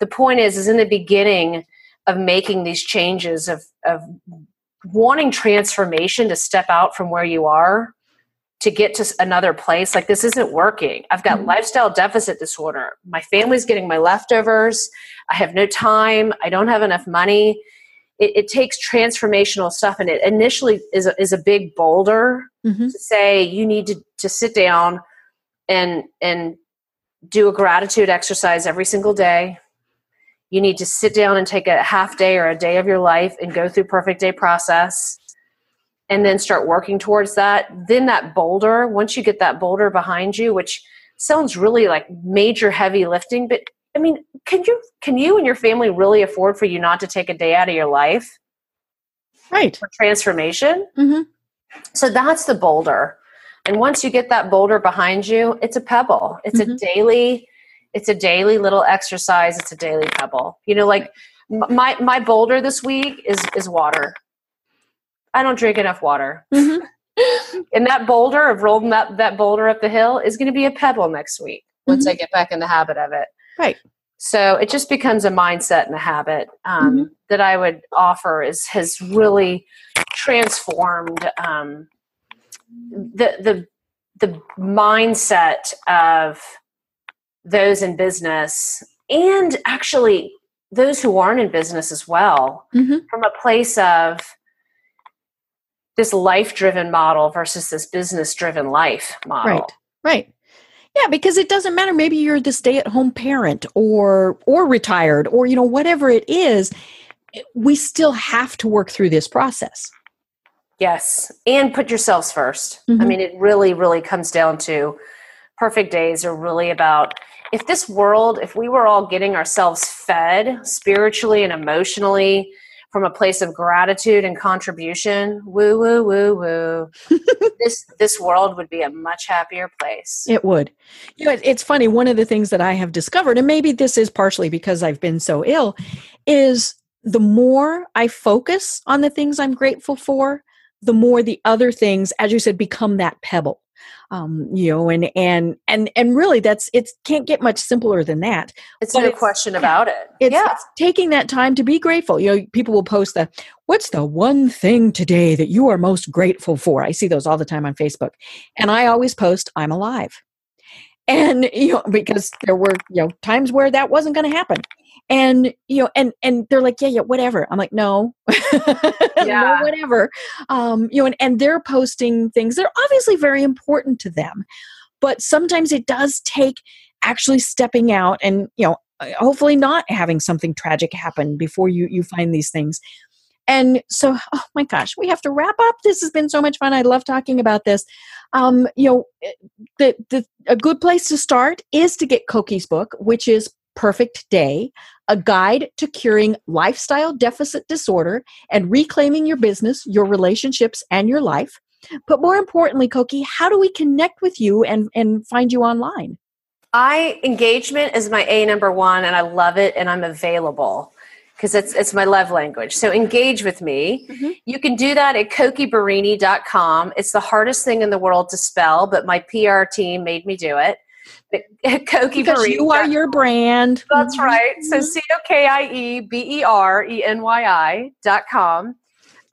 The point is, is in the beginning of making these changes, of, of wanting transformation, to step out from where you are, to get to another place, like, this isn't working. I've got mm-hmm. lifestyle deficit disorder. My family's getting my leftovers. I have no time. I don't have enough money. It, it takes transformational stuff, and it initially is a, is a big boulder mm-hmm. to say you need to, to sit down and and do a gratitude exercise every single day. You need to sit down and take a half day or a day of your life and go through Perfect Day process, and then start working towards that. Then that boulder, once you get that boulder behind you, which sounds really like major heavy lifting, but I mean, can you can you and your family really afford for you not to take a day out of your life? Right. For transformation? Mm-hmm. So that's the boulder. And once you get that boulder behind you, it's a pebble. It's mm-hmm. a daily, it's a daily little exercise. It's a daily pebble. You know, like my my boulder this week is is water. I don't drink enough water. Mm-hmm. And that boulder of rolling that, that boulder up the hill is going to be a pebble next week once mm-hmm. I get back in the habit of it. Right. So it just becomes a mindset and a habit um, mm-hmm. that I would offer is has really transformed um, the, the, the mindset of those in business, and actually those who aren't in business as well, mm-hmm. from a place of this life-driven model versus this business-driven life model. Right, right. Yeah, because it doesn't matter. Maybe you're the stay-at-home parent or or retired or, you know, whatever it is, we still have to work through this process. Yes, and put yourselves first. Mm-hmm. I mean, it really, really comes down to perfect days are really about, if this world, if we were all getting ourselves fed spiritually and emotionally, from a place of gratitude and contribution, woo, woo, woo, woo, this this world would be a much happier place. It would. You know, it, it's funny. One of the things that I have discovered, and maybe this is partially because I've been so ill, is the more I focus on the things I'm grateful for, the more the other things, as you said, become that pebble. Um, you know, and and and and really, that's it. Can't get much simpler than that. It's but no it's, question about it. It's, yeah. it's taking that time to be grateful. You know, people will post the, "What's the one thing today that you are most grateful for?" I see those all the time on Facebook, and I always post, "I'm alive," and you know, because there were you know times where that wasn't going to happen, and you know, and and they're like, "Yeah, yeah, whatever." I'm like, "No." Yeah. No, whatever. Um, you know, and, and they're posting things that are obviously very important to them, but sometimes it does take actually stepping out and, you know, hopefully not having something tragic happen before you, you find these things. And so, oh my gosh, we have to wrap up. This has been so much fun. I love talking about this. Um, you know, the, the, a good place to start is to get Cokie's book, which is Perfect Day, a guide to curing lifestyle deficit disorder and reclaiming your business, your relationships, and your life. But more importantly, Cokie, how do we connect with you and, and find you online? I engagement is my A number one, and I love it, and I'm available because it's it's my love language. So engage with me. Mm-hmm. You can do that at cokie berenyi dot com. It's the hardest thing in the world to spell, but my P R team made me do it. Cokie because Berenyi. You are your brand. That's right. So C O K I E B E R E N Y I dot com.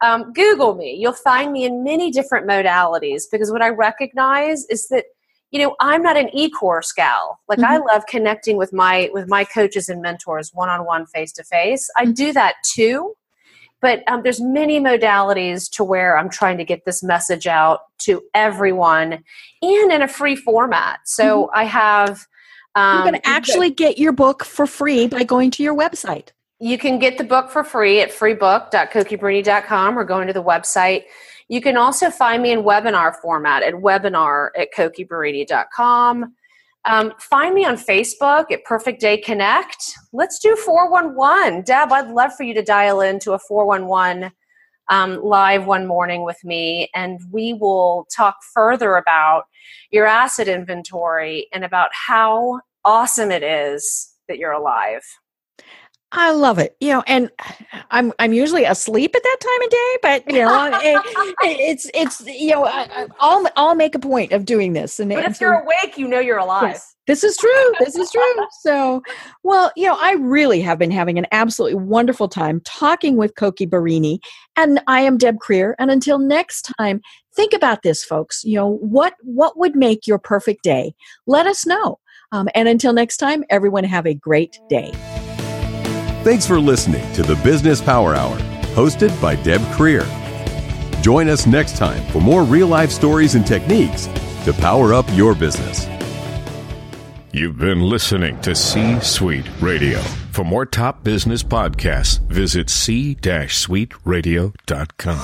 Um, Google me. You'll find me in many different modalities because what I recognize is that, you know, I'm not an e-course gal. Like mm-hmm. I love connecting with my, with my coaches and mentors one-on-one, face-to-face. I do that too, but um, there's many modalities to where I'm trying to get this message out to everyone and in a free format. So mm-hmm. I have... Um, you can actually get your book for free by going to your website. You can get the book for free at free book dot cokie berenyi dot com or going to the website. You can also find me in webinar format at webinar at cokie berenyi dot com. Um, find me on Facebook at Perfect Day Connect. Let's do four one one. Deb, I'd love for you to dial into a four one one um, live one morning with me, and we will talk further about your asset inventory and about how awesome it is that you're alive. I love it. You know, and I'm, I'm usually asleep at that time of day, but you know, it, it's, it's, you know, I, I'll, I'll make a point of doing this. And, but if and you're so, awake, you know, you're alive. Yes, this is true. This is true. So, well, you know, I really have been having an absolutely wonderful time talking with Cokie Berenyi, and I am Deb Krier. And until next time, think about this, folks. You know, what, what would make your perfect day? Let us know. Um, and until next time, everyone have a great day. Thanks for listening to the Business Power Hour, hosted by Deb Krier. Join us next time for more real-life stories and techniques to power up your business. You've been listening to C-Suite Radio. For more top business podcasts, visit c suite radio dot com.